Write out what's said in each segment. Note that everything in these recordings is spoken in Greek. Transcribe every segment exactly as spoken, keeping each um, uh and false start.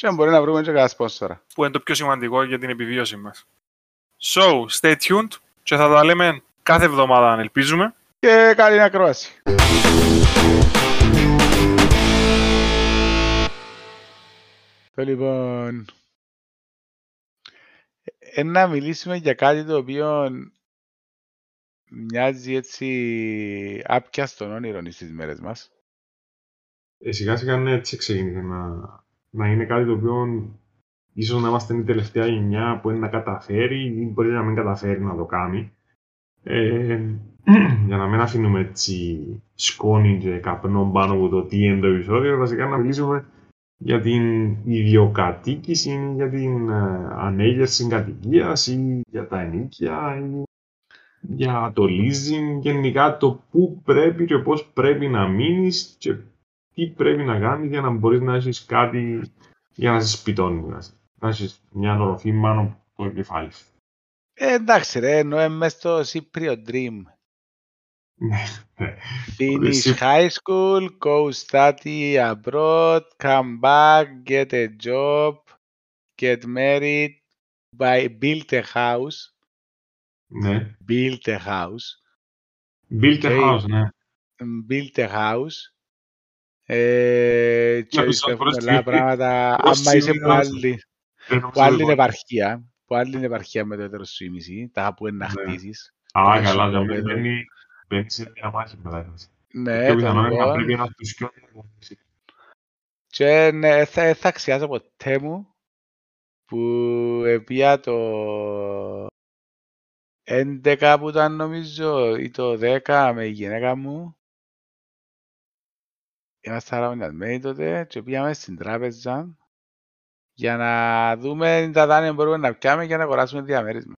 Και αν μπορεί να βρούμε και κανένα σπόνσορα. Που είναι το πιο σημαντικό για την επιβίωση μας. So, stay tuned και θα τα λέμε κάθε εβδομάδα αν ελπίζουμε. Και καλή ακρόαση. Λοιπόν, ε, να μιλήσουμε για κάτι το οποίο μοιάζει έτσι άπια στον όνειρο στις μέρες μας. Ε, σιγά σιγά έτσι ξεκινήθηκε να, να είναι κάτι το οποίο ίσως να είμαστε η τελευταία γενιά που είναι να καταφέρει ή μπορεί να μην καταφέρει να το κάνει. Ε, για να μην αφήνουμε έτσι σκόνη και καπνό πάνω από το τι είναι το επεισόδιο, βασικά να μιλήσουμε για την ιδιοκατοίκηση ή για την ανέγερση κατοικίας ή για τα ενοίκια ή για το leasing, γενικά το πού πρέπει και πώς πρέπει να μείνεις και τι πρέπει να κάνεις για να μπορείς να έχεις κάτι για να σε σπιτώνει, να έχεις μια οροφή πάνω από το κεφάλι. Ε, εντάξει ρε, ενώ είμαι στο Cypriot Dream. Finish high school, go study abroad, come back, get a job, get married, buy, build a house. Ναι. Build a house. Build a house, ναι. Build a house. Ε, και πολλά πράγματα, άμα είσαι που άλλη είναι επαρχία, που άλλη είναι επαρχία με το έτερο σου ήμιση, τα που είναι να χτίσεις. Α, καλά, για μένα είναι... Μπαίνεις σε μια μάχη μετά. Ναι, και πιθανόν πρέπει να φτιάξω. Και ναι, θα, θα αξιάζω ποτέ μου που επία το έντεκα που ήταν νομίζω ή το δέκα με η γυναίκα μου. Είμαστε χαραμονιασμένοι τότε και πήγαμε στην τράπεζα για να δούμε τα δάνεια μπορούμε να πιάμε για να αγοράσουμε διαμέρισμα.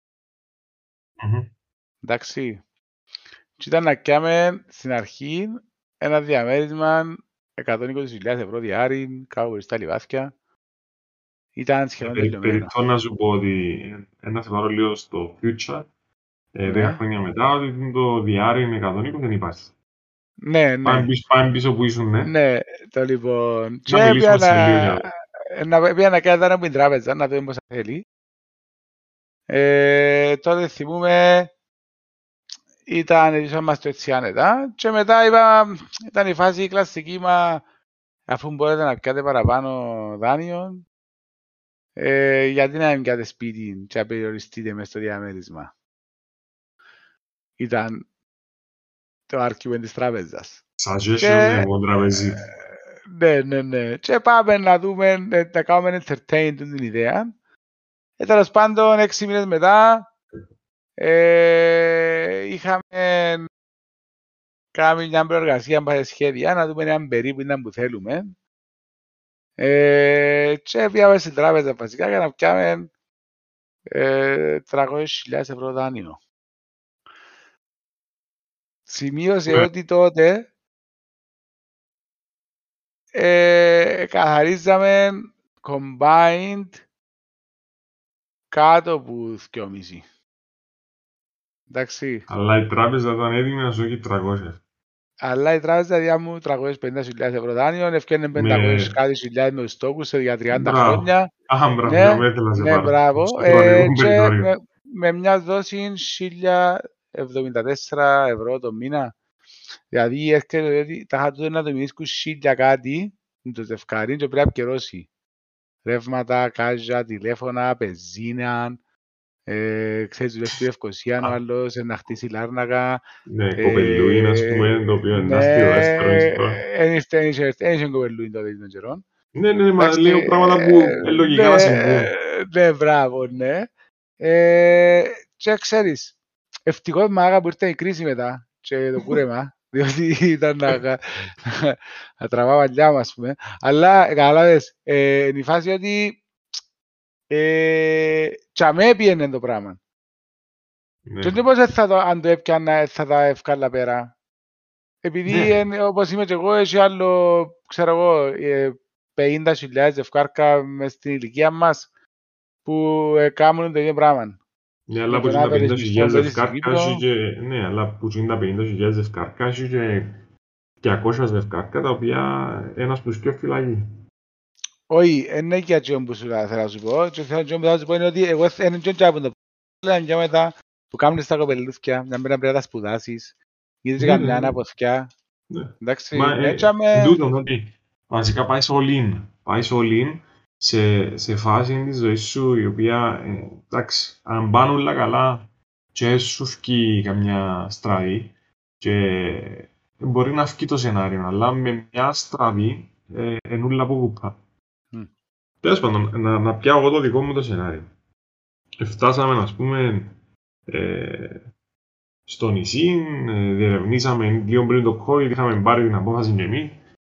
Mm-hmm. Εντάξει. Και ήταν να κάνουμε στην αρχή ένα διαμέρισμα εκατόν είκοσι χιλιάδες ευρώ διάρρη, κάπου περί στα λιβάθια. Ήταν σχεδόν τελειωμένα. Περιθώ να σου πω ότι ένα σεβαρό λίγο στο future, ε, δέκα yeah. χρόνια μετά, ότι το διάρρη με εκατόν είκοσι δεν υπάρχει. Ναι, ναι. Πάμε πίσω, πάμε πίσω που ήσουν, ναι. Ναι, το λοιπόν. Να μιλήσουμε σε λίγο. Πήγα να κάνω από την τράπεζα, να δούμε πώς θα θέλει. Ε, τότε θυμούμε... Ήταν, ήρθαμε έτσι άνετα και μετά είπα, ήταν η φάση η κλασική, μα αφού μπορείτε να πιάτε παραπάνω δάνειο, ε, γιατί να μην πιάτε σπίτι και να περιοριστείτε μες στο διαμέρισμα. Ήταν το argument της τραπέζας. Σας ζέσαι εγώ τραπέζι. Ναι, ναι, ναι. Και πάμε να δούμε, να κάνουμε entertain την ιδέα. Ε, τέλος πάντων, έξι μήνες μετά, Ε, είχαμε κάνει μια προεργασία με σχέδια να δούμε έναν περίπου ήταν που θέλουμε ε, και πήγαμε στην τράπεζα βασικά για να πιάμε ε, τριακόσιες χιλιάδες ευρώ δάνειο. Σημείωσε yeah. ότι τότε ε, καθαρίζαμε combined κάτω από δυόμισι. Εντάξει. Αλλά η τράπεζα ήταν έτοιμη να σου έχει τριακόσια. Αλλά η τράπεζα διά μου τριακόσιες πενήντα χιλιάδες ευρώ δάνειων, ευκένε πεντακόσιες κάτι χιλιάδες με τους στόχους για τριάντα χρόνια. Α, μπράβο, ναι, ναι, ήθελα ναι, μπράβο. Ε, και με, με μια δόση χίλια εβδομήντα τέσσερα ευρώ το μήνα. Δηλαδή έρχεται ότι τα χάτω να το μηνίσκουν χίλια κάτι, με το ζευκάρι, και πρέπει να καιρώσει. Ρεύματα, κάζια, τηλέφωνα, πεζίνα. Ε, ξέρεις, δουλεύει του Ευκοσιάνου, ο άλλος, να χτίσει Λάρνακα. Ναι, κοπελούιν, ας πούμε, το οποίο είναι αστείο. Ένιξε κοπελούιν τότε των καιρών. Ναι, ναι, μα λέω πράγματα που λογικά να συμβούν. Ναι, μπράβο, ναι. Και ξέρεις, ευτυχώς μάγα που ήρθε η κρίση μετά και το κούρεμα, διότι ήταν να τραβά μαλλιά μου, ας πούμε. Αλλά, καταλάβες, είναι η φάση ότι τσαμέ έπιενε το πράγμα. Τότε πώς αν το έπιανα θα τα ευκάλα πέρα. Επειδή, όπως είμαι και εγώ, έχει άλλο, ξέρω εγώ, πενήντα χιλιάδες ευκάρκα μες στην ηλικία μας που κάνουν το ίδιο πράγμα. Ναι, αλλά που είναι τα πενήντα χιλιάδες ζευκάρκα, ναι, αλλά που είναι τα πενήντα χιλιάδες ζευκάρκα, έχει και διακόσια ζευκάρκα, τα οποία ένας τους πιο φυλάγει. Όχι, είναι και αυτό που θέλω να σου πω. Αυτό που θα σου πω είναι ότι εγώ δεν ξέρω το πρόβλημα για μετά που κάνουν στα κοπελούθια, να πρέπει να τα σπουδάσεις, γιατί σε καμιά αναποθιά. Εντάξει, έτσαμε... Τούτον ότι βασικά πάει all-in. Σε, σε φάση της ζωής σου, η οποία, εντάξει, αν πάνε όλα καλά και σου φκεί καμιά στραβή και μπορεί να φκεί το σενάριο, αλλά με μια στραβή ε, ενούλα από κουπά. Mm. Τέλος πάντων, να, να πιάω εγώ το δικό μου το σενάριο. Φτάσαμε, ας πούμε, ε, στο νησί, ε, διερευνήσαμε λίγο πριν το COVID, είχαμε πάρει την απόφαση και εμείς,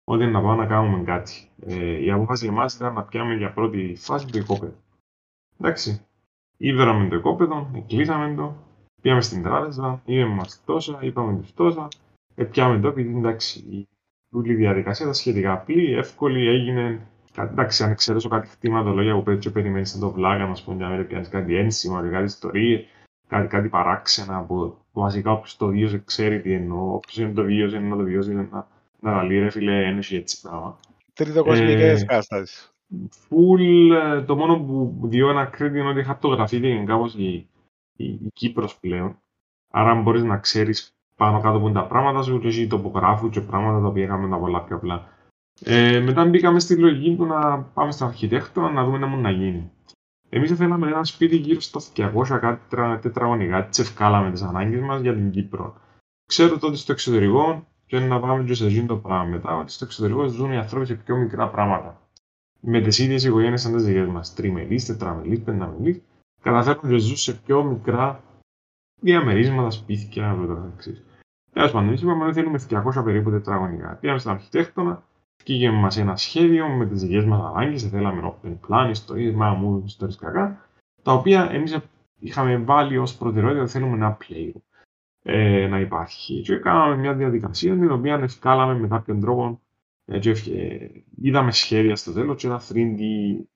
ότι να πάμε να κάνουμε κάτι. Ε, η απόφαση εμάς ήταν να πιάμε για πρώτη φάση το οικόπεδο. Εντάξει, ήβεραμε το οικόπεδο, κλείσαμε το, πήγαμε στην τράπεζα, είπαμε μας τόσα, είπαμε τους τόσα, ε, πιάμε το, επειδή εντάξει, η όλη διαδικασία ήταν σχετικά απλή, εύκολη, έγινε. Εντάξει, αν εξαιρέσω κάτι χτιματολόγια που πέτυχε, περιμένεις να το βλάκα, να πούμε, να πιάνεις κάτι ένσημα, κάτι ιστορίες, κάτι, κάτι παράξενα που βασικά όποιος το βίωσε ξέρει τι εννοώ, όποιος είναι το βίωσε, να το βίωσε, να... Να λέει ρε φίλε, ένωση έτσι πράγμα. Τριτοκοσμικές ε, κάστασεις. Φουλ, το μόνο που διώ ένα κρίνει είναι ότι χαρτογραφείται και κάπως η, η, η Κύπρος πλέον. Άρα μπορείς να ξέρεις πάνω κάτω που είναι τα πράγματα σου και εσύ τοπογράφου και πράγματα τα οποία είχαμε τα πολλά πιο απλά. Ε, μετά μπήκαμε στη λογική του να πάμε στον αρχιτέκτονα να δούμε να μου να γίνει. Εμείς θέλαμε ένα σπίτι γύρω στα διακόσια κάτι τετραγωνικά. Τσευκάλαμε τις ανάγκες μας για την Κύπρο. Ξέρω τότε στο εξωτερικό. Και να πάμε και σε γίνει το πράγμα μετά, ότι στο εξωτερικό ζουν οι άνθρωποι σε πιο μικρά πράγματα. Με τις ίδιες οικογένειες σαν τις δικές μας, τριμελείς, τετραμελείς, πενταμελείς, καταφέρνουν και ζουν σε πιο μικρά διαμερίσματα, σπίτια, κ.ο.κ. Τέλος πάντων, εμείς είπαμε ότι θέλουμε διακόσια περίπου τετραγωνικά. Πήγαμε στον αρχιτέκτονα, βγήκε μας ένα σχέδιο με τις δικές μας ανάγκες, θέλαμε open plan, ιστορίες, μαμούδες, ιστορίες κακά, τα οποία εμείς είχαμε βάλει ως προτεραιότητα ότι θέλουμε ένα playroom. Ε, να υπάρχει. Και κάναμε μια διαδικασία την οποία ευκάλαμε με κάποιον τρόπο ε, και ε, είδαμε σχέδια στο τέλος και ένα θρι ντι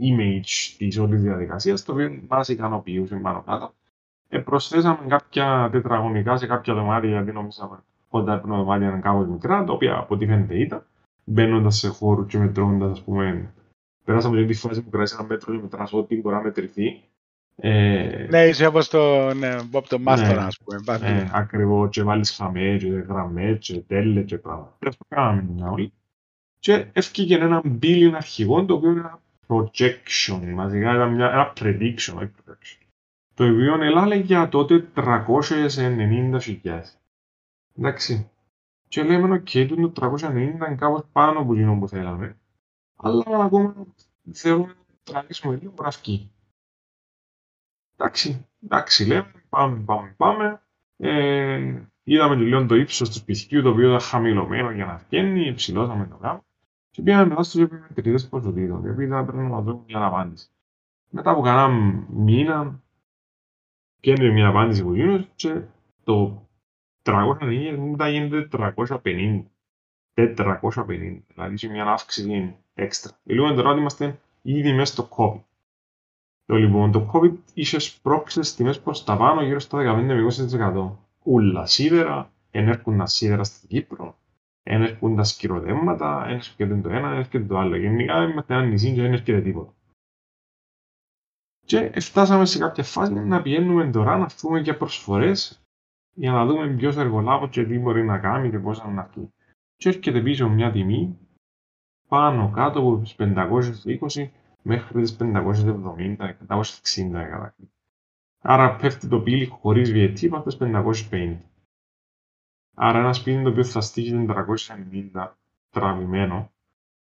image της όλης διαδικασίας το οποίο μας ικανοποιούσε πάνω κάτω. Ε, προσθέσαμε κάποια τετραγωνικά σε κάποια δωμάτια γιατί νομίζαμε ότι τα δωμάτια ήταν κάπως μικρά, τα οποία από ό,τι φαίνεται ήταν μπαίνοντας σε χώρου και μετρώντας, ας πούμε, περάσαμε για τη φάση που κράτησε ένα μέτρο και μετράς ό,τι μπορεί να μετρηθεί. Ε, ναι, είσαι όπως το, ναι, το Μάστορα, ναι, ας πούμε. Ναι, ακριβώς, και βάλεις χαμέ, και γραμμέ, και τέλε, και πράγμα. Πρέπει να κάναμε μια όλη. Και έφυγε ένα μπίλιν αρχηγών, το οποίο είναι ένα projection, μαζικά ήταν μια, ένα prediction, όχι projection. Το οποίο έλαβε για τότε τριακόσιες ενενήντα χιλιάδες. Εντάξει. Και λέμε, οκ, okay, το τριακόσια ενενήντα ήταν κάπως πάνω από εκείνο που θέλαμε. Αλλά ακόμα θέλουμε να τραβήξουμε λίγο γραφική. Εντάξει, εντάξει, λέμε, πάμε, πάμε, πάμε. Ε, είδαμε και λίγο το ύψος του σπιτιού, το οποίο ήταν χαμηλωμένο για να βγαίνει, υψηλώσαμε το γάμο. Και πήγαμε μετά στους επιμετρητές ποσοτήτων, οι οποίοι ήταν πρέπει να μας δώσουν μια απάντηση. Μετά από κανένα μήνα, βγαίνει μια απάντηση που γίνεται και το τριακόσια ενενήντα γίνεται τριακόσια πενήντα. τετρακόσια πενήντα, δηλαδή σε μια αύξηση έξτρα. Και λίγο τώρα είμαστε ήδη μέσα στο COVID. Το λοιπόν, το COVID είχε σπρώξει τις τιμές προς τα πάνω γύρω στο δεκαπέντε με είκοσι τοις εκατό. Ούλα σίδερα, ενέρχουν τα σίδερα στην Κύπρο, ενέρχουν τα σκυροδέματα, ενέρχεται το ένα, ενέρχεται το άλλο. Γενικά είμαστε ένα νησί και δεν ενέρχεται τίποτα. Και φτάσαμε σε κάποια φάση να πηγαίνουμε τώρα να φτιάξουμε για προσφορές για να δούμε ποιος εργολάβος και τι μπορεί να κάνει και πώς να αρκεί. Και έρχεται πίσω μια τιμή πάνω κάτω από τις πεντακόσιες είκοσι μέχρι τις πεντακόσιες εβδομήντα με πεντακόσιες εξήντα. Άρα πέφτει το πύλη χωρίς βιετή από τις πεντακόσιες πενήντα. Άρα ένα σπίτι το οποίο θα στήχει τριακόσια ενενήντα τραβημένο,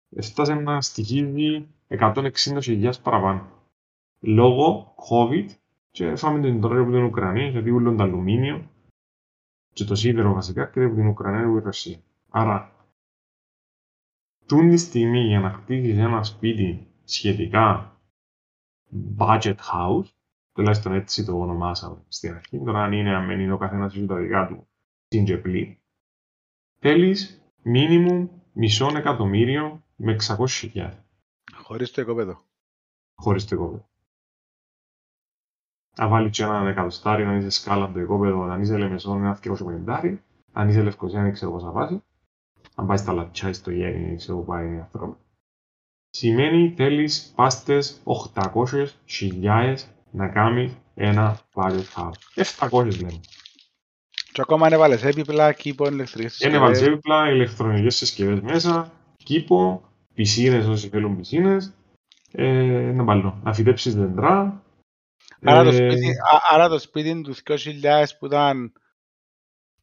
έφτασε να στοιχίζει εκατόν εξήντα χιλιάδες παραπάνω. Λόγω COVID και φάμε την τώρα από την Ουκρανία, γιατί ούλον το αλουμίνιο και το σίδερο βασικά κρύβει την Ουκρανία και τη Ρωσία. Άρα, τούν τη στιγμή για να χτίσεις ένα σπίτι σχετικά budget house, τουλάχιστον έτσι το ονομάσαμε στην αρχή, τώρα αν είναι αν είναι ο καθένας τα δικά του συντζεπλή, θέλεις minimum μισό εκατομμύριο με εξακόσιες χιλιάδες. Χωρίς το οικοπαίδο. Χωρίς το οικοπαίδο. Αν βάλει και έναν εκατοστάρι, αν είσαι σκάλα από το οικόπεδο, αν είσαι Λεμεσόν, ένα διακόσια πενήντα, αν είσαι Λευκοσία, δεν ξέρω πώς θα πάσει. Αν πάει στα Λατσιά, στο Γέρι, δεν ξέρω πάει αυτό. Σημαίνει θέλεις πάστες οκτακόσιες χιλιάδες να κάνεις ένα budget house. επτακόσιες λέμε. Και ακόμα αν έβαλες έπιπλα, κήπο, ηλεκτρικές συσκευές. Αν έβαλες έπιπλα, ηλεκτρονικές συσκευές μέσα, κήπο, πισίνες όσοι θέλουν πισίνες, ε, να μπαλώ, να φυτέψεις δέντρα. Άρα το σπίτι, ε... άρα το σπίτι του δύο χιλιάδες που ήταν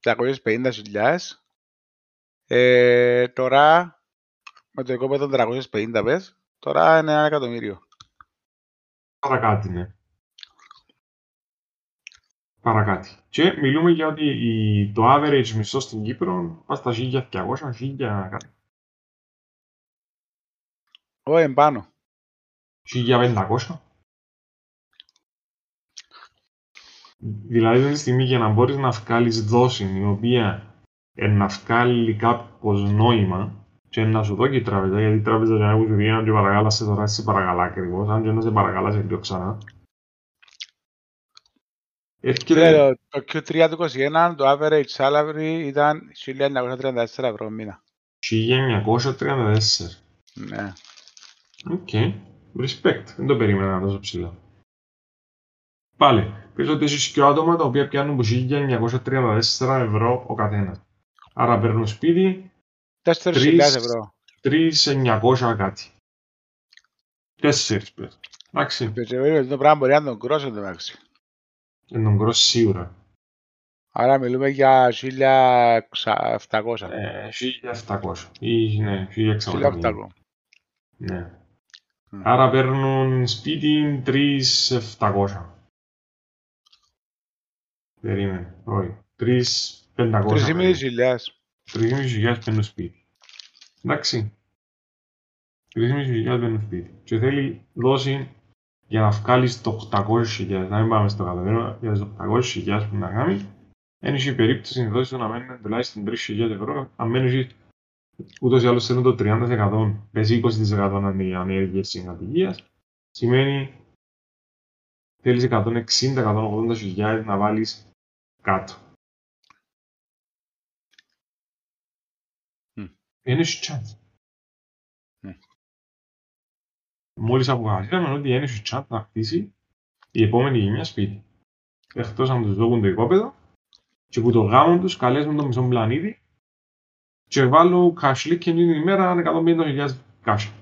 τριακόσιες πενήντα χιλιάδες, ε, τώρα με το οικόπεδο ήταν τριακόσιες πενήντα πες, τώρα είναι ένα εκατομμύριο. Παρακάτι, ναι. Παρακάτι. Και μιλούμε για ότι η, το average μισθό στην Κύπρο πάει στα χίλια διακόσια, χίλια κάτι. Ω, εμπάνω. χίλια πεντακόσια. Δηλαδή, είναι η στιγμή για να μπορείς να βγάλεις δόση, η οποία ε, να βγάλει κάπως νόημα και να σου δώσει η τράπεζα. Γιατί η τράπεζα για να έχουν δουλειά, αν και παραγάλασε τώρα, σε παρακαλά ακριβώς. Αν και να σε παρακαλάσει πιο ξανά. Έρχεται... Το κιου τρία του είκοσι ένα, το average salary ήταν χίλια εννιακόσια τριάντα τέσσερα ευρώ μήνα. χίλια εννιακόσια τριάντα τέσσερα. Ναι. Οκ. Okay. Respect. Δεν το περίμενα τόσο ψηλά. Πάλι. Πες ότι έχεις και άτομα τα οποία πιάνουν που χίλια εννιακόσια τριάντα τέσσερα ευρώ ο καθένας. Άρα παίρνουν σπίτι τέσσερις χιλιάδες ευρώ. τρεις χιλιάδες εννιακόσια κάτι. τέσσερις πες. Εντάξει. Το πράγμα μπορεί να τον κρώσουν το εντάξει. Να τον κρώσει σίγουρα. Άρα μιλούμε για χίλια επτακόσια. Ε, χίλια επτακόσια. Ή ναι, χίλια εξακόσια. Ναι. Mm. Άρα παίρνουν σπίτι τρεις χιλιάδες επτακόσια. Περίμενε, όχι. τρεις χιλιάδες πεντακόσια. τρεις χιλιάδες πεντακόσια. τρεις χιλιάδες πεντακόσια παίρνουν σπίτι. Εντάξει. τρεις χιλιάδες πεντακόσια παίρνουν σπίτι. Και θέλει δόση για να βγάλεις το οκτακόσιες χιλιάδες. Να μην πάμε στο καταβαίνω. Για το οκτακόσιες χιλιάδες που να κάνει, ένιξε η περίπτωση να δώσει το να μένει τουλάχιστον τρεις χιλιάδες ευρώ. Αν μένει ούτως ή άλλως θέλουν το τριάντα τοις εκατό, πες είκοσι τοις εκατό ανέργεια συγκατοικίας, σημαίνει θέλεις εκατόν εξήντα με εκατόν ογδόντα χιλιάδες να βάλεις κάτω. Mm. Ένιξε τσάντς. Mm. Μόλις αποφασίσαμε ότι ένιξε τσάντς να χτίσει η επόμενη γενιά σπίτι. Εκτός αν τους δώκουν το οικόπεδο και που το γάμον τους καλέσουν τον μισό πλανήτη και βάλω κασλί και την ημέρα εκατόν πενήντα χιλιάδες κάσια.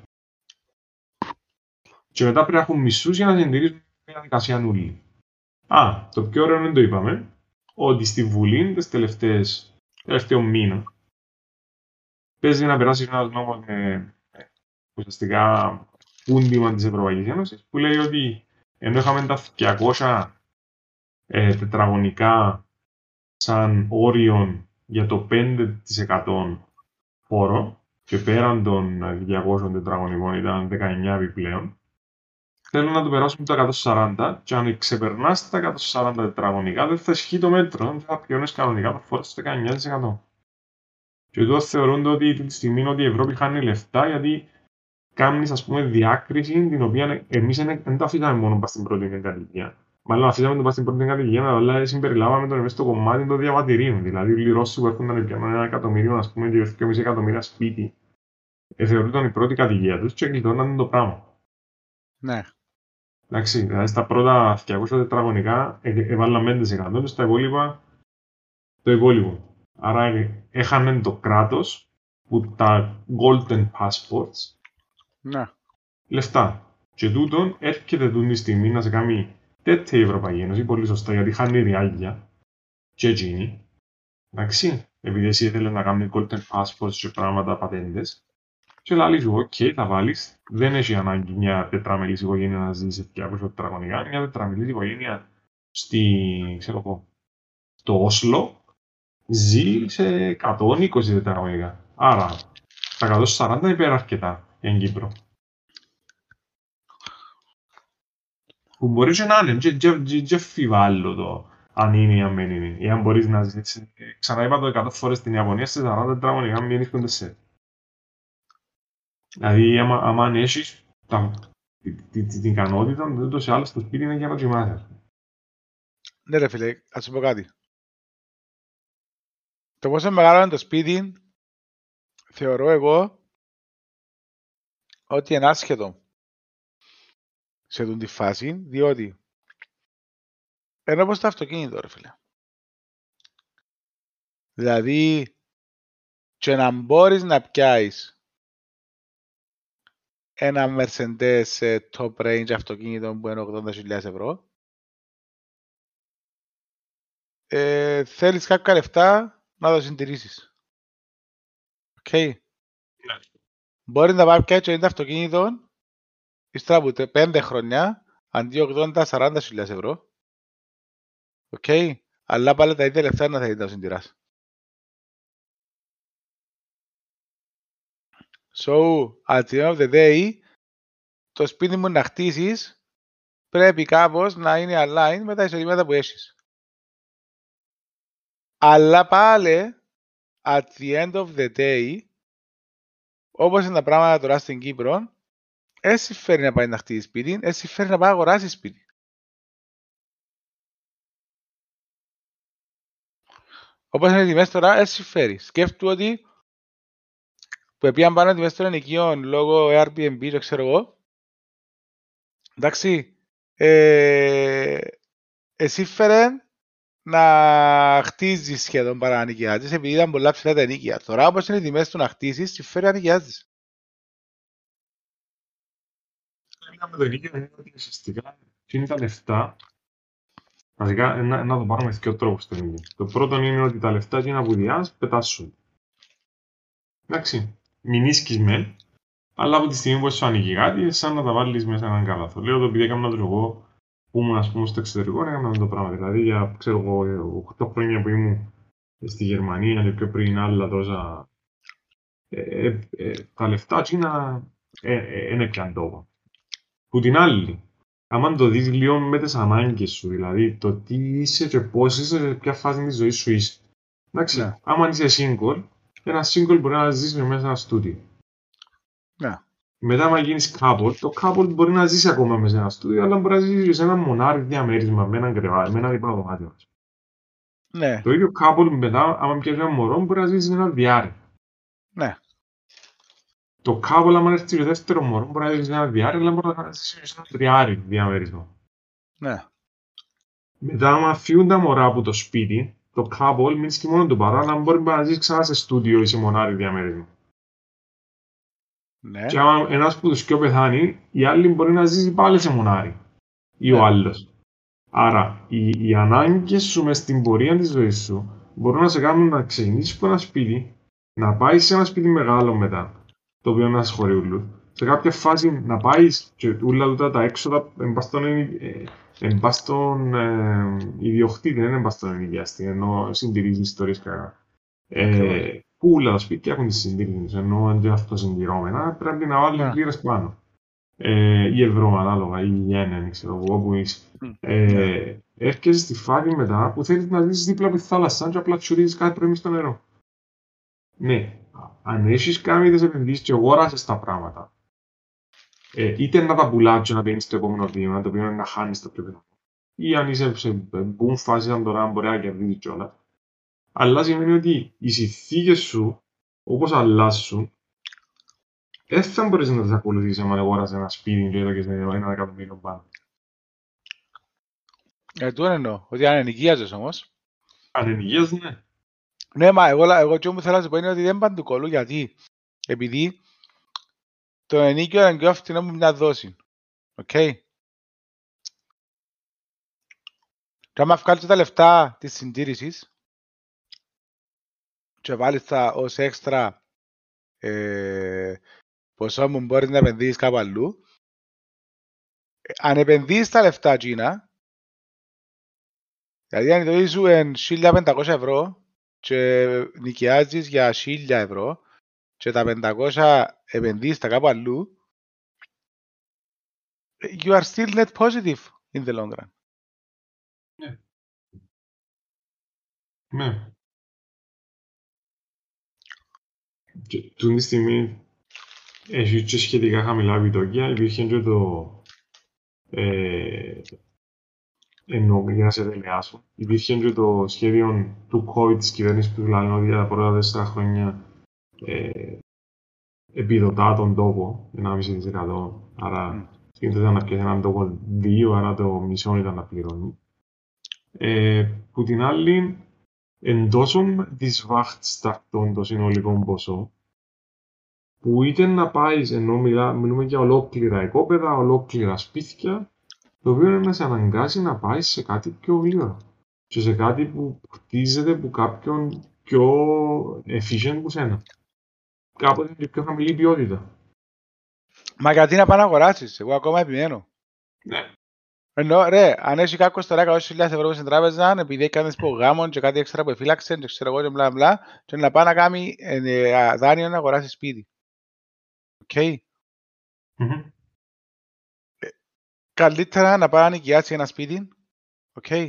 Και μετά πρέπει να έχουν μισούς για να συντηρήσουν μια διαδικασία νουλή. Α, το πιο ωραίο δεν το είπαμε, ότι στη Βουλή τις τελευταίες, τελευταίο μήνα παίζει να περάσει ένας νόμος με ουσιαστικά πούντιμα της Ευρωπαϊκής Ένωσης που λέει ότι ενώ είχαμε τα διακόσια ε, τετραγωνικά σαν όριον για το πέντε τοις εκατό φόρο και πέραν των διακόσιων τετραγωνικών ήταν δεκαεννιά επιπλέον, θέλουν να το περάσουν τα εκατόν σαράντα και αν ξεπερνάς τα εκατόν σαράντα τετραγωνικά δεν θα ισχύει το μέτρο, δεν θα πιώνεις κανονικά το φόρο στο δεκαεννιά τοις εκατό. Και εδώ θεωρούνται ότι την στιγμή ότι η Ευρώπη χάνει λεφτά γιατί κάνεις ας πούμε διάκριση την οποία εμείς δεν τα αφήσαμε μόνο στην πρώτη κατοικία. Μάλλον αφήσαμε τον πας στην πρώτη κατηγορία, αλλά συμπεριλάβαμε τον εμείς στο κομμάτι των διαβατηρίων. Δηλαδή, οι Ρώσοι που έρχονταν πιάνουν ένα εκατομμύριο, ας πούμε, και δύο κόμμα πέντε εκατομμύρια σπίτι, θεωρούνταν η πρώτη κατηγορία τους και κλειτώναν το πράγμα. Ναι. Εντάξει, δηλαδή στα πρώτα διακόσια τετραγωνικά έβαλαν πέντε τοις εκατό, στα υπόλοιπα το υπόλοιπο. Άρα, έχανε το κράτος που τα Golden Passports. Ναι. Λεφτά. Και τούτον έρχεται τούτη στιγμή να σε κάνει. Τέτοια η Ευρωπαϊκή Ένωση, πολύ σωστά, γιατί χάνει ριάλια και εκείνη. Εντάξει, επειδή εσύ ήθελε να κάνει golden passports και πράγματα πατέντες, και λέει σου, οκ, okay, θα βάλεις, δεν έχει ανάγκη μια τετραμελής οικογένεια να ζήσει σε διακόσια τετραγωνικά, μια τετραμελής οικογένεια στη, ξέρω πω, στο Όσλο, ζει σε εκατόν είκοσι δεταγωγικά. Άρα, τα εκατόν σαράντα είναι πέρα αρκετά για την Κύπρο. Που μπορείς να είναι, και φιβάλλω το αν είναι ή αν μην είναι. Ή αν μπορείς να ζεις. Ξανά είπα το εκατό φορές στην Ιαπωνία, σε σαράντα τετραγωνικά μην έρχονται σε. Δηλαδή, άμα έχεις την ικανότητα, δεν το σε άλλο στο σπίτι είναι και να κοιμάσεις. Ναι ρε φίλε, ας σου πω κάτι. Το πόσο μεγάλο είναι το σπίτι, θεωρώ εγώ ότι είναι άσχετο σε αυτή τη φάση, διότι ενώ όπως το αυτοκίνητο ρε φίλε. Δηλαδή, και να μπορείς να πιάσεις ένα Mercedes top range αυτοκίνητο που είναι ογδόντα χιλιάδες ευρώ, ε, θέλεις κάποια λεφτά να το συντηρήσεις. Οκ. Okay. Yeah. Μπορεί να πάει πια και αυτοκίνητο ύστερα από πέντε χρόνια αντί ογδόντα με σαράντα χιλιάδες ευρώ. Οκ. Okay. Αλλά πάλι τα ίδια λεφτά να θέλεις να το συντηράς. So, at the end of the day, το σπίτι μου να χτίσεις πρέπει κάπως να είναι aligned με τα εισοδήματα που έχεις. Αλλά πάλι, at the end of the day, όπως είναι τα πράγματα τώρα στην Κύπρο, εσύ φέρει να πάει να χτίσει σπίτι, εσύ φέρει να πάει να αγοράσει σπίτι. Όπως είναι οι τιμές τώρα, εσύ φέρει. Σκέφτομαι ότι που πήγαν πάνω οι τιμές των ενοικίων λόγω Airbnb, το ξέρω εγώ, εντάξει, ε, εσύ φέρει να χτίζεις σχεδόν παρά ανοικιάζεις, επειδή ήταν πολλά ψηλά τα ενοίκια. Τώρα όπως είναι οι τιμές του να χτίζεις, τη φέρει ανοικιάζεις. Με το ενοίκιο είναι ότι ουσιαστικά είναι τα λεφτά. Βασικά να, να το πάρουμε και ο τρόπος το ενοίκιο. Το πρώτο είναι ότι τα λεφτά και να βουδιάς πετάσουν. Εντάξει, μην ίσκεις με, αλλά από τη στιγμή που σου ανοίγει κάτι, σαν να τα βάλεις μέσα έναν καλάθο. Λέω το επειδή έκανα το εγώ που ήμουν ας πούμε στο εξωτερικό, έκανα το πράγμα. Δηλαδή για ξέρω εγώ οκτώ χρόνια που ήμουν στη Γερμανία και πιο πριν άλλα τόσα ε, ε, ε, τα λεφτά τσίνα είναι πια τόπο. Που την άλλη, άμα το δεις λίγο με τις ανάγκες σου, δηλαδή το τι είσαι και πώς είσαι και ποια φάση της ζωής σου είσαι. Εντάξει, yeah. Άμα είσαι single, ένα single μπορεί να ζήσει μέσα σε ένα στούντιο. Yeah. Μετά, άμα γίνεις couple, το couple μπορεί να ζήσει ακόμα μέσα σε ένα στούντιο, αλλά μπορεί να ζήσει σε ένα μονάρι διαμέρισμα, με έναν κρεβάτι, με έναν υπόλοιπο δωμάτιο. Ναι. Το ίδιο couple μετά, άμα πιέζει ένα μωρό, μπορεί να ζήσει σε ένα διάρρη. Ναι. Το couple, άμα έρθει το δεύτερο μωρό, μπορεί να ζήσει σε ένα διάρρη, αλλά μπορεί να ζήσει σε ένα τριάρρη διαμέρισμα. Ναι. Μετά, άμα φύγουν τα μωρά από το σπίτι, το couple μείνει και μόνο του παρά, αλλά μπορεί να ζήσει ξανά σε στούντιο ή σε μονάρι διαμέρισμα. Ναι. Και άμα ένας που τους πιο πεθάνει, η άλλη μπορεί να ζήσει πάλι σε μονάρι ή ναι. Ο άλλος. Άρα, οι, οι ανάγκες σου μες στην πορεία της ζωής σου μπορούν να σε κάνουν να ξεκινήσεις από ένα σπίτι, να πάει σε ένα σπίτι μεγάλο μετά, το οποίο είναι ένας χωρίουλος. Σε κάποια φάση να πάει και όλα τα έξοδα εμπαστών ιδιοκτήτη, δεν εμπαστών ενοικιαστή, ενώ συντηρίζει ιστορίες καλά. Που όλα τα σπίτια έχουν τη συντήρηση, ενώ αν και αυτοσυντηρώμενα πρέπει να βάλουν yeah. Λίρες πάνω. Ε, ή ευρώ ανάλογα, ή γέννη, δεν ξέρω εγώ που είσαι. Mm. Ε, έρχεσαι στη φάση μετά που θέλεις να ζήσεις δίπλα από τη θάλασσα, και απλά τσουρίζεις κάτι πρωί στο νερό. Ναι, αν έχεις κάνει τις επενδύσεις και αγόρασες τα πράγματα, ε, είτε να τα πουλάτσω να μπαίνεις στο επόμενο βήμα, το οποίο είναι να χάνεις το πλευρό, ή αν είσαι σε boom φάση, αν τώρα μπορεί να κερδίσεις κιόλα. Αλλά σημαίνει ότι οι συνθήκες σου, όπως αλλάσουν, δεν θα μπορείς να τις ακολουθήσεις αν αγοράς ένα σπίτι και έδωκες ένα εκατομμύριο πάνω. Ε, του εννοώ, ότι αν ενοικίαζες όμως. Αν ενοικίαζες, ναι. Ναι, μα εγώ, εγώ και όμως θέλω να σου πω είναι ότι δεν πάνε του κολλού, γιατί, επειδή το ενοίκιο είναι και αυτήν μου μια δόση. Οκ. Okay. Και άμα βγάλεις τα λεφτά της συντήρησης, και βάλεις τα ως έξτρα ε, ποσό μου μπορείς να επενδύεις κάπου αλλού. Αν επενδύεις τα λεφτά Gina, δηλαδή αν η δοή σου είναι χίλια πεντακόσια ευρώ και νοικιάζεις για χίλια ευρώ και τα πεντακόσια επενδύεις τα κάπου αλλού, you are still net positive in the long run. Ναι. Ναι. Και τούτη στιγμή έχει και σχετικά χαμηλά επιτόκια, υπήρχε και το ε, ενόγκρια σε τελεάσου. Υπήρχε και το σχέδιο του COVID της κυβέρνησης που λένε ότι τα πρώτα τέσσερα χρόνια ε, επιδοτά τον τόπο ενάμιση τοις εκατό. Άρα σκέφτεται να πιέσει έναν τόπο δύο, άρα το μισό ήταν να πληρώνει. Ε, που την άλλη, εντόσον της βάχτιστακτών το συνολικό ποσό, που είτε να πάει, ενώ μιλά, μιλούμε για ολόκληρα οικόπεδα, ολόκληρα σπίτια, το οποίο είναι να σε αναγκάζει να πάει σε κάτι πιο γλύωρο και σε κάτι που χτίζεται από κάποιον πιο efficient που σένα. Κάποτε είναι πιο χαμηλή ποιότητα. Μα γιατί να πάει να αγοράσεις, εγώ ακόμα επιμένω. Ναι. Ενώ ρε, αν έχει κάποιο τώρα εκατό χιλιάδες ευρώ στην τράπεζα, επειδή έχει κάτι που γάμον και κάτι έξτρα που εφύλαξε, και ξέρω εγώ και μπλα μπλα, και να πάει να κάνει δάνειο να αγοράσει σπίτι. Οκ. Okay. Mm-hmm. ε, καλύτερα να πάει να νοικιάσει ένα σπίτι. Οκ. Okay.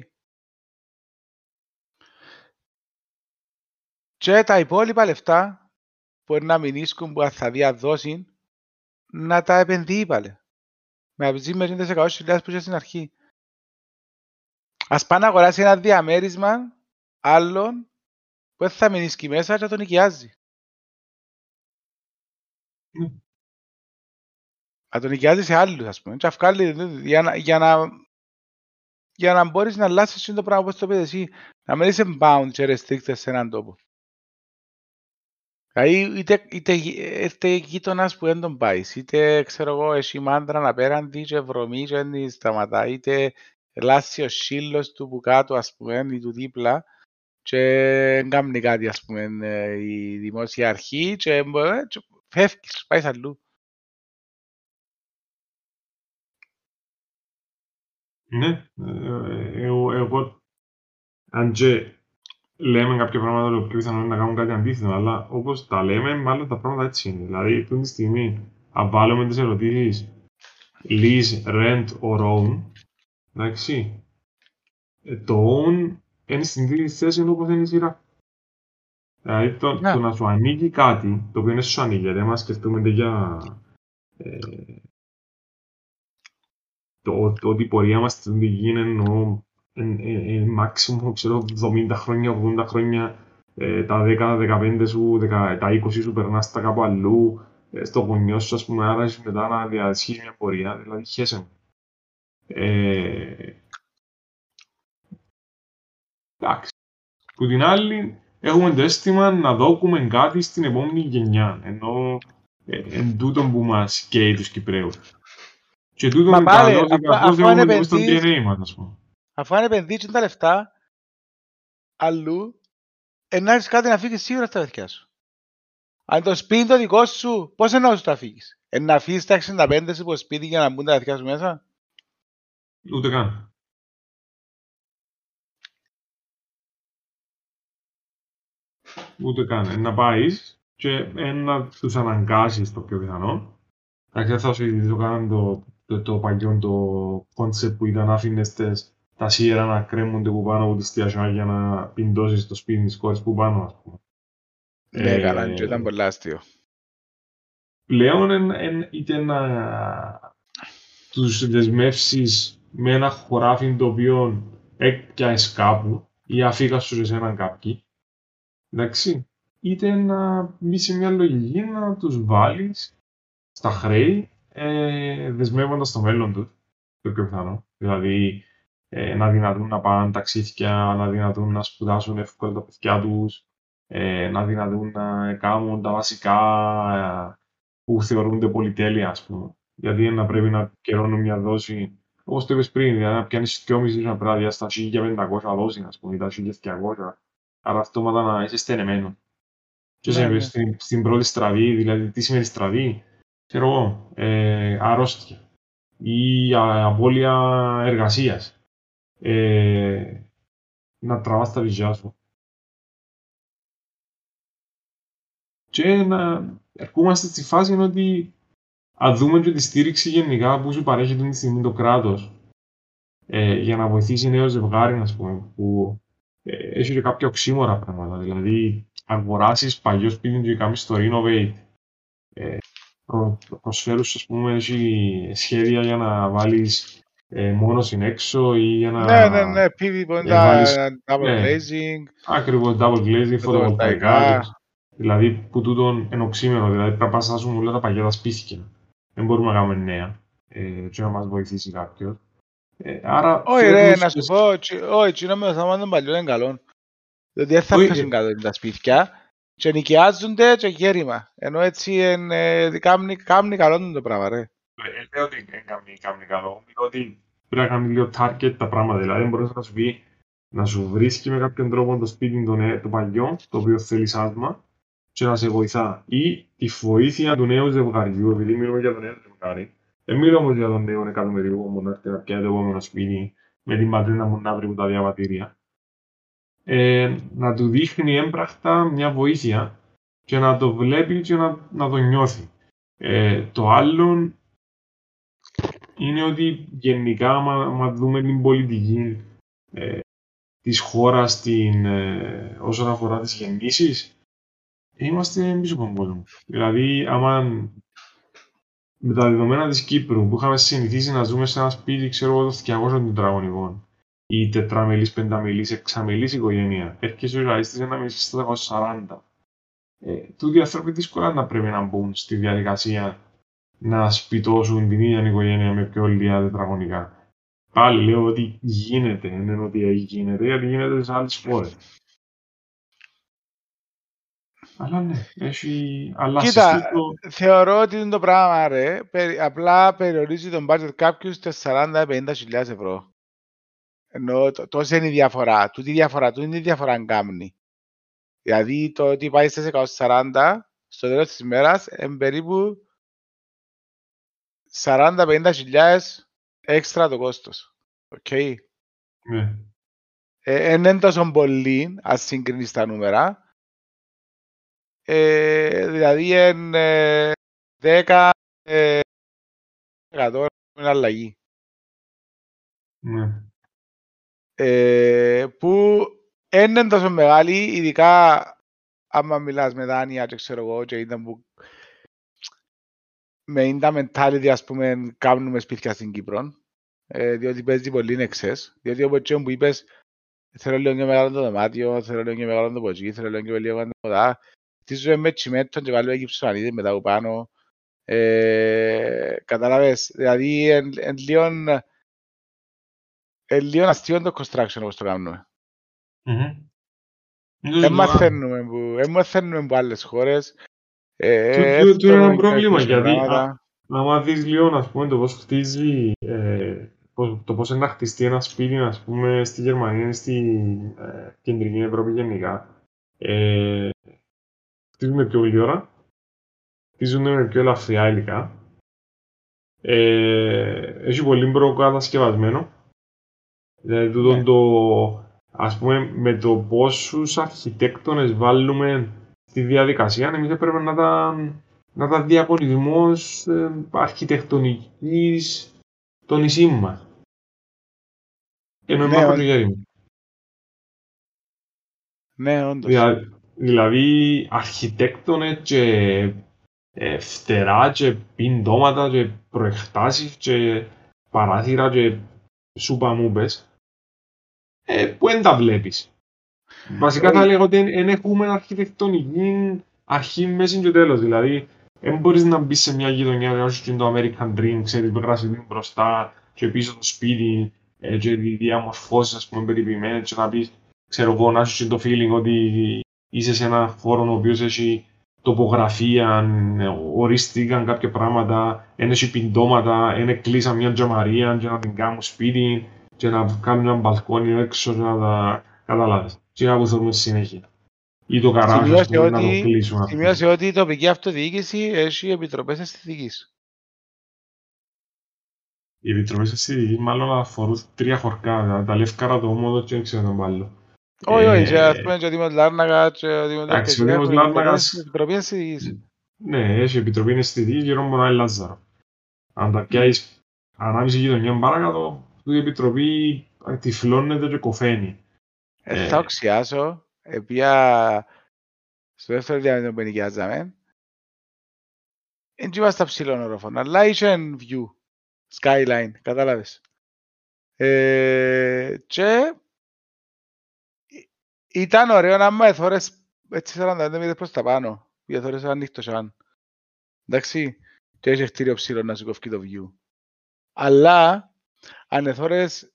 Και τα υπόλοιπα λεφτά μπορεί να μηνίσκουν που θα διαδώσει να τα επενδύει πάλι. Με αψί με τις εκατό χιλιάδες που είσαι στην αρχή. Ας πάει να αγοράσει ένα διαμέρισμα άλλων που θα μηνίσκει μέσα και τον νοικιάζει. Mm. Αν τον νοικιάζει σε άλλους, ας πούμε, και αυκάλλει, για, να, για, να, για να μπορείς να αλλάσεις το πράγμα όπως το πείτε εσύ, να μην είσαι bound και restricted σε έναν τόπο. Είτε, είτε, είτε γείτονας που δεν τον πάει, είτε ξέρω εγώ, εσύ μάντρα να πέραντι και βρωμή και δεν σταματά, είτε λάσει ο σύλλος του που κάτω, ας πούμε, ή του δίπλα και δεν κάνει κάτι, ας πούμε, η δημόσια αρχή και, και φεύγεις, πάει αλλού. Ναι, εγώ αν και λέμε κάποια πράγματα το πιο πιθανό είναι να κάνουν κάτι αντίθετο, αλλά όπως τα λέμε, μάλλον τα πράγματα έτσι είναι. Δηλαδή, αυτή τη στιγμή, αν βάλουμε τις ερωτήσεις lease, rent or own, εντάξει, το own είναι στην τρίτη θέση ενώ όπως είναι η σειρά. Δηλαδή, το, yeah. το να σου ανοίγει κάτι, το οποίο είναι σου ανοίγει, δεν μας σκεφτούμε για ε, το, το ότι η πορεία μας στην δική είναι εννοώ μάξιμο, ξέρω, εβδομήντα χρόνια, ογδόντα χρόνια, ε, τα δέκα, δεκαπέντε σου, δέκα, τα είκοσι σου περνάς τα κάπου αλλού, ε, στο γονιό σου, ας πούμε, άρα είσαι μετά να διασχίσεις μια πορεία, δηλαδή χέσαι. Ε, εντάξει. Που την άλλη, έχουμε το αίσθημα να δώκουμε κάτι στην επόμενη γενιά, ενώ ε, εν τούτον που μας καίει τους Κυπραίους. Και τούτον με τα λόγια, αυτό δεν έχουμε στο ντι εν έι μας, ας πούμε. Αφού αν επενδύσουν τα λεφτά αλλού, να έχεις κάτι να φύγεις σίγουρα στα παιδιά σου. Αν το σπίτι είναι το δικό σου, πώς εννοώ σου τα φύγεις. Ε, να αφήσεις τα εξήντα πέντε σου από σπίτι για να μπουν τα παιδιά σου μέσα. Ούτε καν. Ούτε καν. Ε, να πάεις και ε, να τους αναγκάσεις το πιο πιθανό. Δεν θα σου κάνουν το, το, το παλιό το κόνσεπτ που ήταν άφηνες τες τα σίερα να κρέμονται που πάνω από τη στιασιά για να πιντώσεις το σπίτι της κόρης που πάνω, ας πούμε. Ναι, ε, καλά, και ήταν πολύ αστείο. Πλέον, εν, εν, είτε να τους δεσμεύσεις με ένα χωράφι το οποίο έπιασες κάπου ή αφήγας σου σε έναν κάποιοι, εντάξει, είτε να μπει σε μια λογική να τους βάλεις στα χρέη, ε, δεσμεύοντας το μέλλον τους, το πιο πιθανό. Δηλαδή, Ε, να δυνατούν να πάνε ταξίδια, να δυνατούν να σπουδάσουν εύκολα τα παιδιά τους, ε, να δυνατούν να κάνουν τα βασικά ε, που θεωρούνται πολυτέλεια, ας πούμε. Γιατί να πρέπει να καιρώνουν μια δόση, όπως το είπες πριν, δηλαδή να πιάνεις δυόμισι να πράδια στα χίλια πεντακόσια δόση, ας πούμε, ή τα χίλια διακόσια, άρα αυτόματα να είσαι στενεμένο. Και σε, yeah. στην, στην πρώτη στραβή, δηλαδή τι σημαίνει στραβή, ξέρω εγώ, ε, αρρώστια ή α, απώλεια εργασίας. Ε, να τραβάς τα βιζιά σου. και να ερχόμαστε στη φάση ότι α δούμε και τη στήριξη γενικά που σου παρέχεται τη στιγμή το κράτος ε, για να βοηθήσει νέο ζευγάρι, ας πούμε, που ε, έχει και κάποια οξύμορα πράγματα. Δηλαδή, αγοράσεις παλιό σπίτι και κάνεις το renovate. Ε, προ, προσφέρεις, ας πούμε, έχει σχέδια για να βάλεις ε, μόνο συνέξω ή για να. Ναι, ναι, ναι, πι βι, ε, βάλεις, double ναι, glazing. Ακριβώς, double glazing, φωτοβολταϊκά. Δηλαδή, που τούτον ενοξύμενο, δηλαδή πρέπει να πασάσουν όλα τα παλιά τα σπίτια. Δεν μπορούμε να κάνουμε νέα, ε, και να μας βοηθήσει κάποιος. Ε, άρα. Όχι, ρε, να σου πω, όχι, τσινό με το θέμα των παλιών είναι καλό. Διότι δεν θα πέσουν κάτω τα σπίτια, και νοικιάζονται και γέρημα. Ενώ έτσι κάμνει καλό το πράγμα, ρε. Δεν λέω ότι κάμνει καλό, μιλώ ότι πρέπει να κάνει λίγο target τα πράγματα. Δηλαδή, μπορείς να σου πει να σου βρίσκει με κάποιον τρόπο το σπίτι των παλιών, το οποίο θέλει άσμα, και να σε βοηθά. Ή τη βοήθεια του νέου ζευγαριού, επειδή μιλούμε για τον νέο ζευγάρι. Δεν μιλούμε όμως για τον νέο εκατομμυρίου που μπορεί να πιάνει το επόμενο σπίτι με την πατρίνα μου να βρει τα διαβατήρια. Ε, να του δείχνει έμπρακτα μια βοήθεια και να το βλέπει και να, να το νιώθει. Ε, το άλλο είναι ότι γενικά, άμα δούμε την πολιτική ε, της χώρας την, ε, όσον αφορά τις γεννήσεις, είμαστε πίσω από τον κόσμο. Δηλαδή, άμα με τα δεδομένα της Κύπρου που είχαμε συνηθίσει να ζούμε σε ένα σπίτι, ξέρω εγώ, των τετραγωνικών ή τετραμελής, πενταμελής, εξαμελής οικογένεια, έρχεσαι ο Ισραήλιστής να μιλήσει στα διακόσια σαράντα. Ε, Τούτοι οι άνθρωποι δύσκολα να πρέπει να μπουν στη διαδικασία να σπιτώσουν την ίδια οικογένεια με πιο λίγα τετραγωνικά. Πάλι λέω ότι γίνεται, δεν είναι ότι γίνεται, γιατί γίνεται σε άλλες χώρες. Αλλά ναι, έχει αλλάξει. Κοίτα, το... θεωρώ ότι είναι το πράγμα, ρε. Απλά περιορίζει τον budget κάποιου στα σαράντα με πενήντα χιλιάδες ευρώ. Ενώ τόσο είναι η διαφορά. Τούτη διαφορά του είναι η διαφορά αν κάνει. Δηλαδή το ότι πάει στις εκατόν σαράντα στο τέλος της ημέρας είναι περίπου σαράντα με πενήντα χιλιάδες έξτρα το κόστος. Οκ. Okay. Ναι. Δεν είναι τόσο πολύ, ας συγκρίνεις τα νούμερα. Ε, δηλαδή είναι δέκα τοις εκατό ε, είναι αλλαγή. Ναι. Ε, που είναι τόσο μεγάλη, ειδικά άμα μιλάς με δάνεια και ξέρω εγώ και ήταν που με ίντα μεντάλιδη, ας πούμε, κάνουμε σπίτια στην Κύπρο, ε, διότι παίζει πολύ νεξές, διότι όπως και όπου είπες θέλω λίγο και μεγάλο το δωμάτιο, θέλω λίγο και μεγάλο το ποτσί, θέλω λίγο και μεγάλο το ποτά. Χτίζουμε με τσιμέντον και βάλουμε κυψανίδι μετά από πάνω. Ε, καταλάβες, δηλαδή εν, εν λίον, εν λίον αστείο το construction όπως το κάνουμε. Mm-hmm. Εν μαθαίνουμε που, εν μαθαίνουμε που άλλες χώρες. Ε, του, του, του είναι ένα πρόβλημα γιατί άμα δεις λίον, ας πούμε, το πώς χτίζει, ε, το πώς είναι να χτιστεί ένα σπίτι, ας πούμε, στη Γερμανία, στην ε, κεντρική Ευρώπη γενικά. Ε, Χτίζουμε πιο όλη ώρα, χτίζουμε με πιο ελαφριά υλικά, ε, έχει πολύ προκατασκευασμένο, δηλαδή yeah. το, ας πούμε, με το πόσους αρχιτέκτονες βάλουμε στη διαδικασία, εμείς έπρεπε να τα, να τα διαγωνισμός ε, αρχιτεκτονικής των νησί μας. Εννοεί μάχο το χέρι μου. Ναι, όντως. Δια... Δηλαδή, αρχιτέκτονες και ε, φτερά και πιντώματα και προεκτάσεις και παράθυρα και σούπα μούπες ε, που δεν τα βλέπεις. Βασικά θα λέγω ότι δεν έχουμε αρχιτεκτονική αρχή, μέση και τέλος. Δηλαδή, δεν μπορείς να μπεις σε μια γειτονιά και όχι το American Dream, ξέρεις, πράσινη μπροστά και πίσω το σπίτι ε, και διαμορφώσεις, ας πούμε, περιποιημένες και να πεις, ξέρω εγώ, να έχεις το feeling ότι είσαι σε έναν χώρο ο οποίος έχει τοπογραφία, ορίστηκαν κάποια πράγματα, δεν έχει πιντώματα, δεν κλείσαν μια τζαμαρία και να την κάνουν σπίτι και να κάνουν ένα μπαλκόνι έξω και να τα καταλάβεις. Τι να βοηθούμε στη συνέχεια. Ή το καράβι να το κλείσουν. Σημειώσε ότι η τοπική αυτοδιοίκηση έχει επιτροπές αισθητικής. Οι επιτροπές αισθητικής μάλλον αφορούν τρία χωρκά, τα λευκάρα, το όμοδο και έξω τον πάλι. Όχι, όχι, γιατί με Λάρναγα και ότι με Λάρναγας... Ναι, έχει επιτροπή αισθητικής και Ρωμονάη Λάζαρο. Αν τα πιάσεις ανάμιση γειτονιών παρακάτω, η επιτροπή τυφλώνεται και κοφαίνει. Θα οξιάσω, επία στο δεύτερο διάμετρο που ενοικιάζαμε, έτσι είμαστε ψηλών οροφών, αλλά είχε view, skyline, κατάλαβες. Ε, και ήταν ωραίο να με θωρές έτσι σαράντα πέντε προς τα πάνω, για θωρές ανοίχτο σαν. Εντάξει, και έχει χτίριο ψηλό να σου κοφκεί το view. Αλλά, αν εθώρες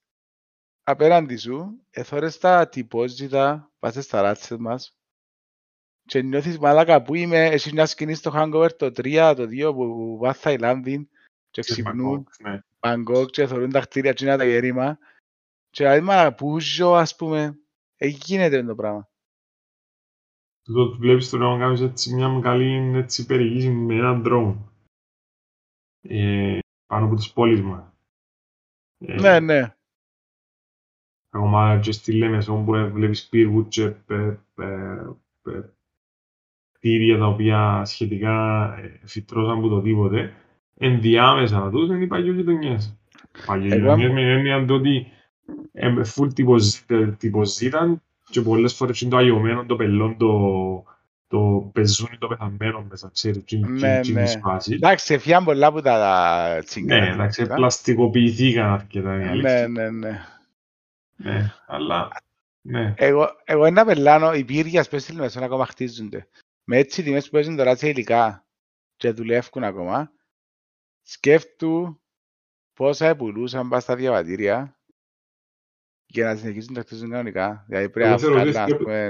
απέναντι σου, εθώρες τα τυπόζητα, πάστε στα ράτσες μας, και νιώθεις μαλάκα που είμαι, εσύ μια σκηνή στο Hangover το τρία, το δύο που πας Θαϊλάνδη και ξυπνούν, Μπανγκόκ και θωρούν τα χτίρια και είναι τα γερήμα και δηλαδή μαλακαπούζω, ας πούμε, γίνεται το πράγμα. Εδώ το βλέπεις το νέο να κάνεις έτσι μια καλή έτσι περιήγηση με έναν drone πάνω από τις πόλεις μας. Ναι, ναι. Ακόμα και στη Λέμεσο όπου βλέπεις πύργους και κτίρια τα οποία σχετικά φυτρώσαν από το τίποτε, ενδιάμεσα να τους είναι οι παλιογειτονιές. Παλιογειτονιές με έννοια ότι φουλ τυποζήταν και πολλές φορές είναι το αγιωμένο, το πελόν, το πεζούνι, το πεθαμένο μέσα, ξέρεις, είναι σπάση. Εντάξει, έφυγαν πολλά από τα τσιγκά. Ναι, εντάξει, πλαστικοποιηθήκαν αρκετά. Ναι, ναι, ναι. Ναι, αλλά... Ναι. Εγώ ένα πελάνο, οι πύργιας πες στη Λεμεσόν ακόμα χτίζονται. Με έτσι τιμές που παίζουν τώρα σε υλικά και δουλεύουν ακόμα, σκέφτου πόσα επουλούσαν πας στα διαβατήρια για να συνεχίσουν να χτίζουν κανονικά. Δηλαδή πρέπει να βγάλουν, ας πούμε...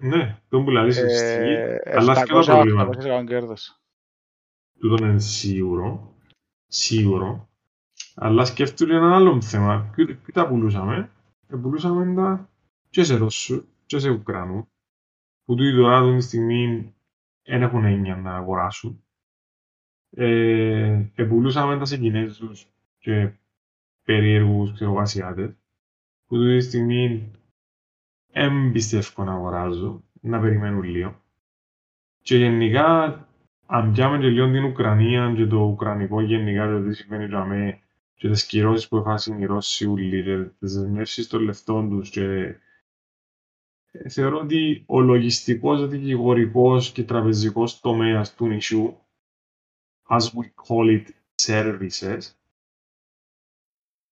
Ναι, τον πουλαλείς ευστυχή, αλλά σκέφτα προβλήματα. Τούτον είναι σίγουρο, σίγουρο, αλλά σκέφτου για έναν άλλο θέμα. Ποιοι τα πουλούσαμε, πουλούσαμε τα... και σε Ρώσου και σε Ουκρανού, που τούτοι τώρα την στιγμή δεν έχουν έννοια να αγοράσουν. Ε, επουλούσαμε τα σε Κινέζους και περίεργους ξεροβασιάτες, που τούτοι τη στιγμή δεν πιστεύω να αγοράζω, να περιμένουν λίγο. Και γενικά, αν πιάμε και λίγο την Ουκρανία και το Ουκρανικό γενικά, το τι συμβαίνει για μέ, και τις κυρώσεις που έφασαν οι Ρώσοι ούλοι, και τις δεσμεύσεις των λεφτών τους, και... Θεωρώ ότι ο λογιστικός, δικηγορικός και τραπεζικός τομέας του νησιού, as we call it services,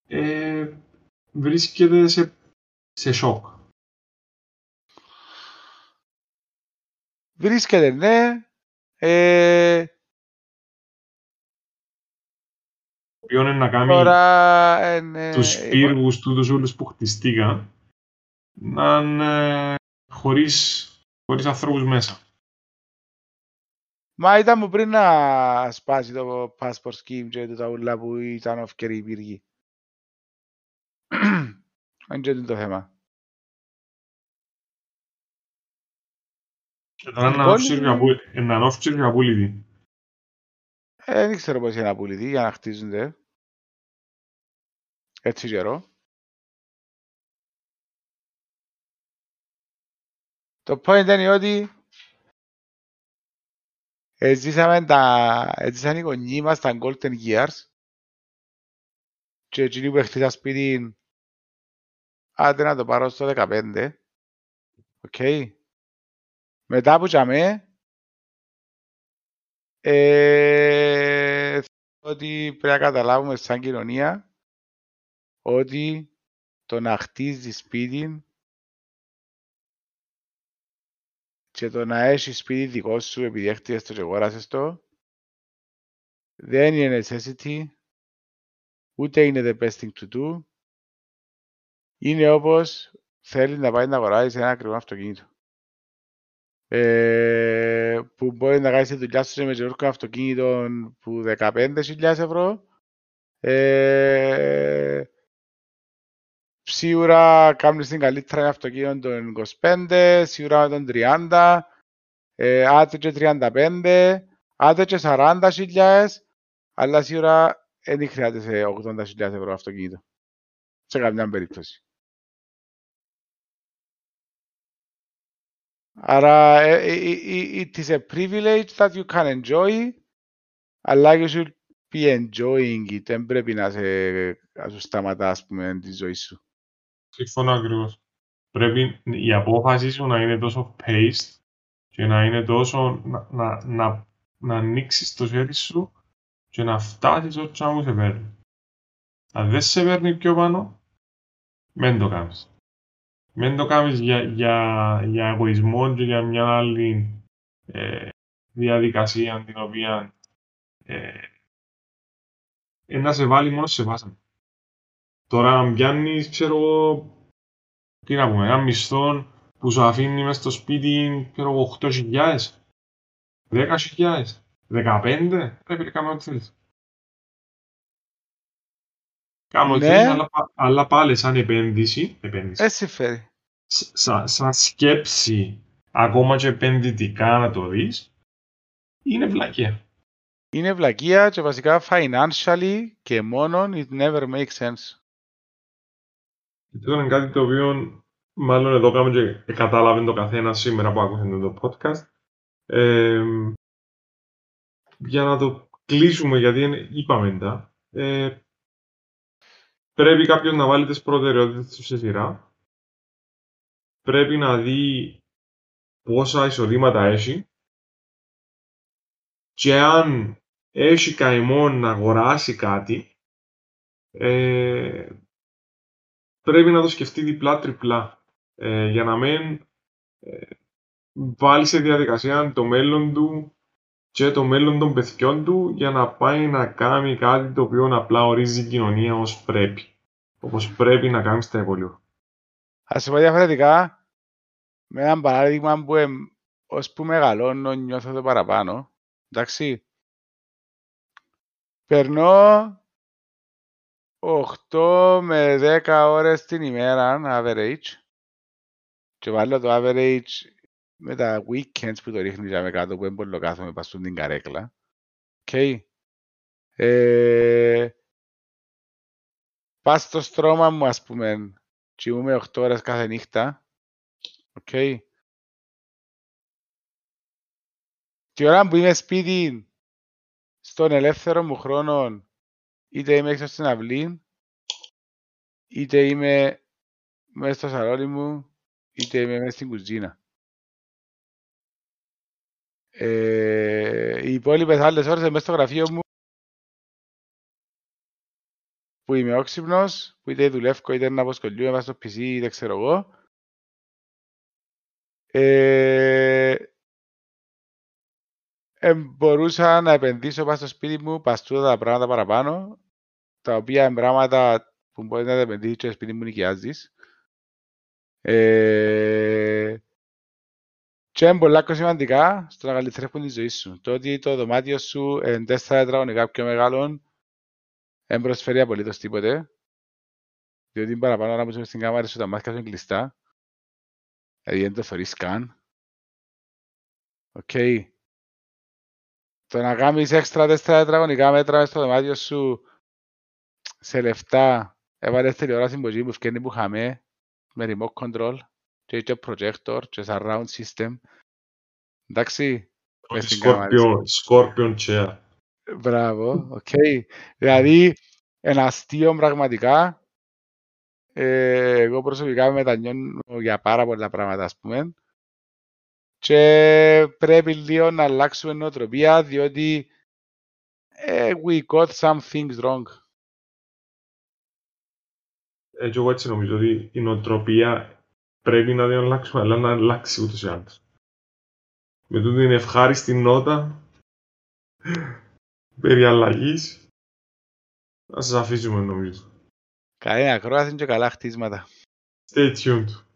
ε, βρίσκεται σε, σε σοκ. Βρίσκεται, ναι. Ε... Το οποίο είναι να κάνει Τώρα, ε, ναι, τους πύργους εγώ... του, τους ούλους που χτιστήκαν, να είναι χωρίς, χωρίς ανθρώπους μέσα. Μα ήταν μου πριν να σπάσει το passport scheme και τα ούλα που ήταν ευκαιροί οι πύργοι. Αν και το θέμα. Ήταν έναν όφτσερ για πουλητή. Δεν ξέρω πώς είναι να πουλητή για να χτίζονται. Έτσι καιρό. Το point είναι ότι ζήσαμε τα... ζήσαν οι γονείς μας τα Golden Years και εκείνοι που έχτισαν σπίτι άντε να το πάρω στο δεκαπέντε. Οκ. Okay. Μετά που τσάμε ε, ότι πρέπει να καταλάβουμε σαν κοινωνία ότι το να χτίζει σπίτι και το να έχει σπίτι δικό σου επειδή έχτιες το και αγόρασες το δεν είναι necessity, ούτε είναι the best thing to do. Είναι όπως θέλει να πάει να αγοράζει ένα ακριβό αυτοκίνητο. Ε, που μπορεί να κάνει τη δουλειά σου με γεωργικό αυτοκίνητο που δεκαπέντε χιλιάδες ευρώ. Ε, σίγουρα κάνεις την καλύτερη αυτοκίνητο των είκοσι πέντε, σίγουρα με τον τριάντα, ε, άντε και τριάντα πέντε, άντε και σαράντα χιλιάδες, αλλά σίγουρα δεν χρειάζεται σε ογδόντα χιλιάδες ευρώ αυτοκίνητο. Σε καμιά περίπτωση. Άρα, it is a privilege that you can enjoy, αλλά you should be enjoying it. Δεν πρέπει να σου σταματά, ας πούμε, τη ζωή σου. Συμφωνώ ακριβώς. Πρέπει η απόφαση σου να είναι τόσο paced και να είναι τόσο να, να, να, να ανοίξεις το χέρι σου και να φτάσεις όσο να μου σε παίρνει. Αν δεν σε παίρνει πιο πάνω, μην το κάνεις. Μην το κάνεις για, για, για εγωισμό και για μια άλλη ε, διαδικασία την οποία ε, ε, να σε βάλει μόνο σε βάσανε. Τώρα αν πιάνεις, ξέρω εγώ, τι να πούμε, έναν μισθό που σου αφήνει μες στο σπίτι, ξέρω εγώ, οκτώ χιλιάδες, δέκα χιλιάδες, δεκαπέντε, πρέπει να κάνουμε ό,τι θέλεις. Κάνω ναι. Θέλεις, αλλά, αλλά πάλι σαν επένδυση, επένδυση. Έτσι φέρει. Σαν, σαν σκέψη, ακόμα και επενδυτικά να το δεις, είναι βλακία. Είναι βλακία και βασικά financially και μόνον it never makes sense. Αυτό είναι κάτι το οποίο μάλλον εδώ κάνουμε και κατάλαβε το καθένα σήμερα που άκουσε το podcast. Ε, για να το κλείσουμε, γιατί είπαμε τα, ε, πρέπει κάποιος να βάλει τις προτεραιότητες του σε σειρά. Πρέπει να δει πόσα εισοδήματα έχει. Και αν έχει καημό να αγοράσει κάτι, ε, πρέπει να το σκεφτεί διπλά-τριπλά, ε, για να μην ε, βάλει σε διαδικασία το μέλλον του και το μέλλον των παιδιών του για να πάει να κάνει κάτι το οποίο απλά ορίζει η κοινωνία ως πρέπει, όπως πρέπει να κάνει στα εμβολία. Ας σε πω διαφορετικά, με ένα παράδειγμα που ε, ως που μεγαλώνω νιώθω το παραπάνω, εντάξει, περνώ οκτώ με δέκα ώρες την ημέρα, average, και βάλω το average με τα weekends που το ρίχνει για με κάτω, που έμπολο κάθομαι παστούν την καρέκλα. Okay. Ε, πας στο στρώμα μου, ας πούμε, κοιμούμαι οκτώ ώρες κάθε νύχτα. Okay. Τη ώρα που είμαι σπίτι, στον ελεύθερο μου χρόνο, είτε είμαι έξω στην αυλή, είτε είμαι μέσα στο σαλόνι μου, είτε είμαι μέσα στην κουζίνα. Ε, οι υπόλοιπες άλλες ώρες μέσα στο γραφείο μου, που είμαι όξυπνος, που είτε δουλεύω, είτε να αποσχολιούμαι, βάζω στο πι σι, είτε ξέρω εγώ. Ε, Ε, μπορούσα να επενδύσω πάνω στο σπίτι μου παστούτα τα πράγματα παραπάνω, τα οποία είναι πράγματα που μπορεί να τα επενδύσεις και το σπίτι μου νοικιάζεις. Ε, και είναι πολλά σημαντικά στο να καλύτερεύουν τη ζωή σου. Το ότι το δωμάτιο σου είναι τέσσερα τετραγωνικά πιο μεγάλων δεν προσφέρει απολύτως τίποτε, διότι είναι παραπάνω να μπούμε στην κάμαρα σου, τα μάτια σου είναι κλειστά, δηλαδή δεν το θωρείς καν. Οκ. Okay. Το να κάνεις έξτρα τέσσερα τετραγωνικά μέτρα στο δωμάτιο σου σε λεφτά, έβαλες τηλεόραση μποτζή που φκένει που χαμέ, με remote control και και projector και surround system. Εντάξει, μες την κάμαρα. Scorpion chair. Μπράβο, οκ. Δηλαδή, ένα αστείο πραγματικά. Ε, εγώ προσωπικά μετανιώνω για πάρα πολλά πράγματα, ας πούμε. Και πρέπει λίγο να αλλάξουμε νοοτροπία, διότι eh, we got some things wrong. Έτσι, εγώ έτσι νομίζω ότι η νοοτροπία πρέπει να την αλλάξουμε, αλλά να αλλάξει ούτως ή άλλως. Με τούτη την ευχάριστη νότα περί αλλαγής, να σας αφήσουμε νομίζω. Καλή ακρόαση και καλά χτίσματα. Stay tuned.